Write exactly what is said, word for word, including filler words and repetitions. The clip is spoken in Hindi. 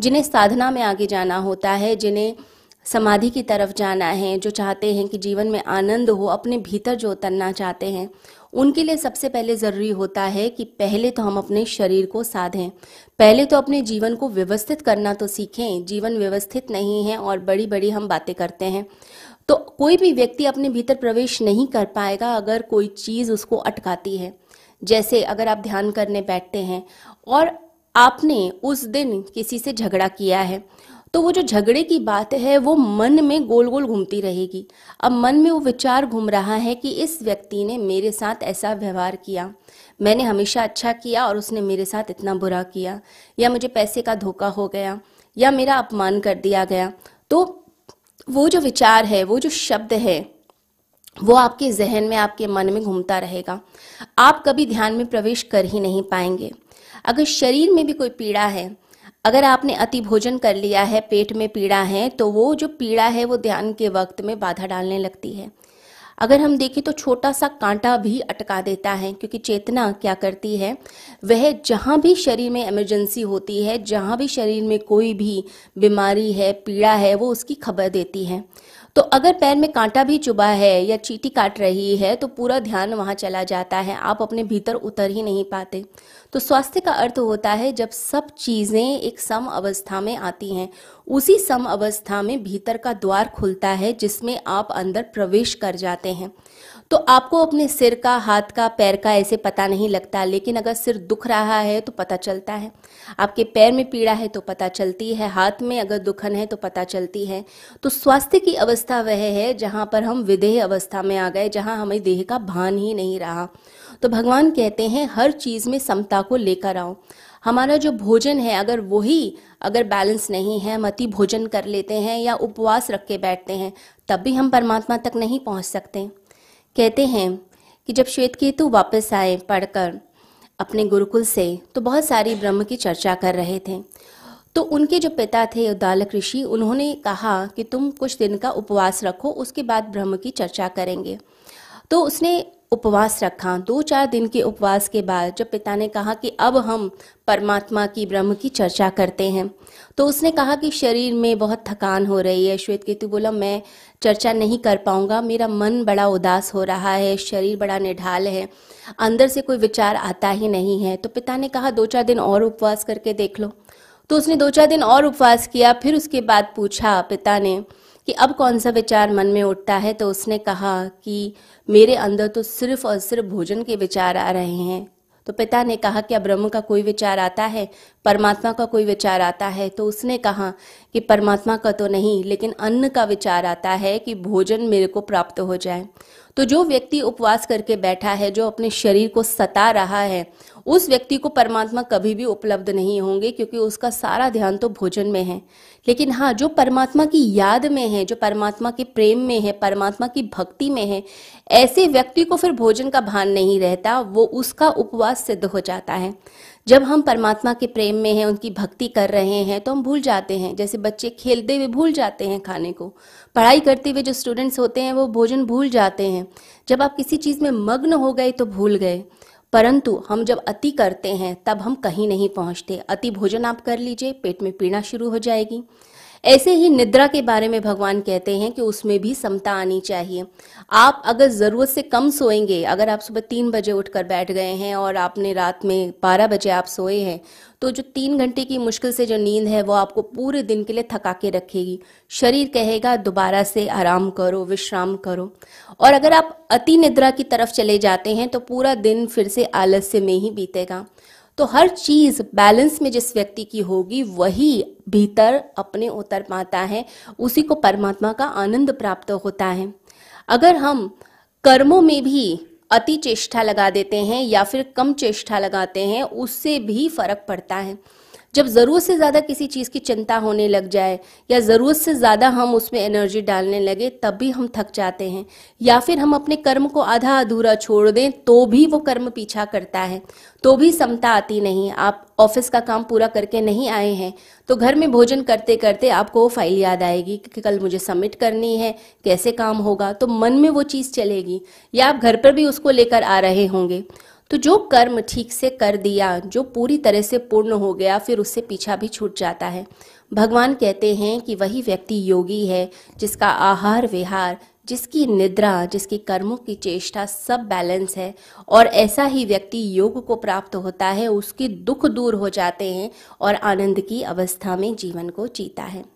जिन्हें साधना में आगे जाना होता है, जिन्हें समाधि की तरफ जाना है, जो चाहते हैं कि जीवन में आनंद हो, अपने भीतर जो उतरना चाहते हैं, उनके लिए सबसे पहले ज़रूरी होता है कि पहले तो हम अपने शरीर को साधें, पहले तो अपने जीवन को व्यवस्थित करना तो सीखें। जीवन व्यवस्थित नहीं है और बड़ी बड़ी हम बातें करते हैं, तो कोई भी व्यक्ति अपने भीतर प्रवेश नहीं कर पाएगा अगर कोई चीज़ उसको अटकाती है। जैसे अगर आप ध्यान करने बैठते हैं और आपने उस दिन किसी से झगड़ा किया है, तो वो जो झगड़े की बात है वो मन में गोल गोल घूमती रहेगी। अब मन में वो विचार घूम रहा है कि इस व्यक्ति ने मेरे साथ ऐसा व्यवहार किया, मैंने हमेशा अच्छा किया और उसने मेरे साथ इतना बुरा किया, या मुझे पैसे का धोखा हो गया, या मेरा अपमान कर दिया गया। तो वो जो विचार है, वो जो शब्द है, वो आपके जहन में, आपके मन में घूमता रहेगा। आप कभी ध्यान में प्रवेश कर ही नहीं पाएंगे। अगर शरीर में भी कोई पीड़ा है, अगर आपने अति भोजन कर लिया है, पेट में पीड़ा है, तो वो जो पीड़ा है वो ध्यान के वक्त में बाधा डालने लगती है। अगर हम देखें तो छोटा सा कांटा भी अटका देता है, क्योंकि चेतना क्या करती है, वह जहाँ भी शरीर में इमरजेंसी होती है, जहाँ भी शरीर में कोई भी बीमारी है, पीड़ा है, वो उसकी खबर देती है। तो अगर पैर में कांटा भी चुभा है या चींटी काट रही है, तो पूरा ध्यान वहाँ चला जाता है, आप अपने भीतर उतर ही नहीं पाते। तो स्वास्थ्य का अर्थ होता है जब सब चीज़ें एक सम अवस्था में आती हैं, उसी सम अवस्था में भीतर का द्वार खुलता है जिसमें आप अंदर प्रवेश कर जाते हैं। तो आपको अपने सिर का, हाथ का, पैर का ऐसे पता नहीं लगता, लेकिन अगर सिर दुख रहा है तो पता चलता है, आपके पैर में पीड़ा है तो पता चलती है, हाथ में अगर दुखन है तो पता चलती है। तो स्वास्थ्य की अवस्था वह है जहाँ पर हम विदेह अवस्था में आ गए, जहाँ हमें देह का भान ही नहीं रहा। तो भगवान कहते हैं हर चीज़ में समता को लेकर आओ। हमारा जो भोजन है, अगर वही अगर बैलेंस नहीं है, हम अति भोजन कर लेते हैं या उपवास रख के बैठते हैं, तब भी हम परमात्मा तक नहीं पहुँच सकते। कहते हैं कि जब श्वेतकेतु वापस आए पढ़कर अपने गुरुकुल से, तो बहुत सारी ब्रह्म की चर्चा कर रहे थे। तो उनके जो पिता थे उद्दालक ऋषि, उन्होंने कहा कि तुम कुछ दिन का उपवास रखो, उसके बाद ब्रह्म की चर्चा करेंगे। तो उसने उपवास रखा। दो चार दिन के उपवास के बाद जब पिता ने कहा कि अब हम परमात्मा की, ब्रह्म की चर्चा करते हैं, तो उसने कहा कि शरीर में बहुत थकान हो रही है। श्वेतकेतु बोला, मैं चर्चा नहीं कर पाऊंगा, मेरा मन बड़ा उदास हो रहा है, शरीर बड़ा निढाल है, अंदर से कोई विचार आता ही नहीं है। तो पिता ने कहा दो चार दिन और उपवास करके देख लो। तो उसने दो चार दिन और उपवास किया। फिर उसके बाद पूछा पिता ने कि अब कौन सा विचार मन में उठता है, तो उसने कहा कि मेरे अंदर तो सिर्फ और सिर्फ भोजन के विचार आ रहे हैं। तो पिता ने कहा क्या ब्रह्म का कोई विचार आता है, परमात्मा का कोई विचार आता है? तो उसने कहा कि परमात्मा का तो नहीं, लेकिन अन्न का विचार आता है कि भोजन मेरे को प्राप्त हो जाए। तो जो व्यक्ति उपवास करके बैठा है, जो अपने शरीर को सता रहा है, उस व्यक्ति को परमात्मा कभी भी उपलब्ध नहीं होंगे, क्योंकि उसका सारा ध्यान तो भोजन में है। लेकिन हाँ, जो परमात्मा की याद में है, जो परमात्मा के प्रेम में है, परमात्मा की भक्ति में है, ऐसे व्यक्ति को फिर भोजन का भान नहीं रहता, वो उसका उपवास सिद्ध हो जाता है। जब हम परमात्मा के प्रेम में हैं, उनकी भक्ति कर रहे हैं, तो हम भूल जाते हैं। जैसे बच्चे खेलते हुए भूल जाते हैं खाने को, पढ़ाई करते हुए जो स्टूडेंट्स होते हैं वो भोजन भूल जाते हैं। जब आप किसी चीज़ में मग्न हो गए तो भूल गए। परंतु हम जब अति करते हैं तब हम कहीं नहीं पहुंचते। अति भोजन आप कर लीजिए, पेट में पीड़ा शुरू हो जाएगी। ऐसे ही निद्रा के बारे में भगवान कहते हैं कि उसमें भी समता आनी चाहिए। आप अगर ज़रूरत से कम सोएंगे, अगर आप सुबह तीन बजे उठकर बैठ गए हैं और आपने रात में बारह बजे आप सोए हैं, तो जो तीन घंटे की मुश्किल से जो नींद है वो आपको पूरे दिन के लिए थका के रखेगी। शरीर कहेगा दोबारा से आराम करो, विश्राम करो। और अगर आप अति निद्रा की तरफ चले जाते हैं तो पूरा दिन फिर से आलस्य में ही बीतेगा। तो हर चीज़ बैलेंस में जिस व्यक्ति की होगी, वही भीतर अपने उतर पाता है, उसी को परमात्मा का आनंद प्राप्त होता है। अगर हम कर्मों में भी अति चेष्टा लगा देते हैं या फिर कम चेष्टा लगाते हैं, उससे भी फर्क पड़ता है। जब ज़रूरत से ज़्यादा किसी चीज़ की चिंता होने लग जाए या ज़रूरत से ज़्यादा हम उसमें एनर्जी डालने लगे, तब भी हम थक जाते हैं। या फिर हम अपने कर्म को आधा अधूरा छोड़ दें तो भी वो कर्म पीछा करता है, तो भी समता आती नहीं। आप ऑफिस का काम पूरा करके नहीं आए हैं तो घर में भोजन करते करते आपको वो फाइल याद आएगी कि कल मुझे सबमिट करनी है, कैसे काम होगा, तो मन में वो चीज़ चलेगी। या आप घर पर भी उसको लेकर आ रहे होंगे। तो जो कर्म ठीक से कर दिया, जो पूरी तरह से पूर्ण हो गया, फिर उससे पीछा भी छूट जाता है। भगवान कहते हैं कि वही व्यक्ति योगी है जिसका आहार विहार, जिसकी निद्रा, जिसकी कर्मों की चेष्टा सब बैलेंस है, और ऐसा ही व्यक्ति योग को प्राप्त होता है, उसके दुख दूर हो जाते हैं और आनंद की अवस्था में जीवन को जीता है।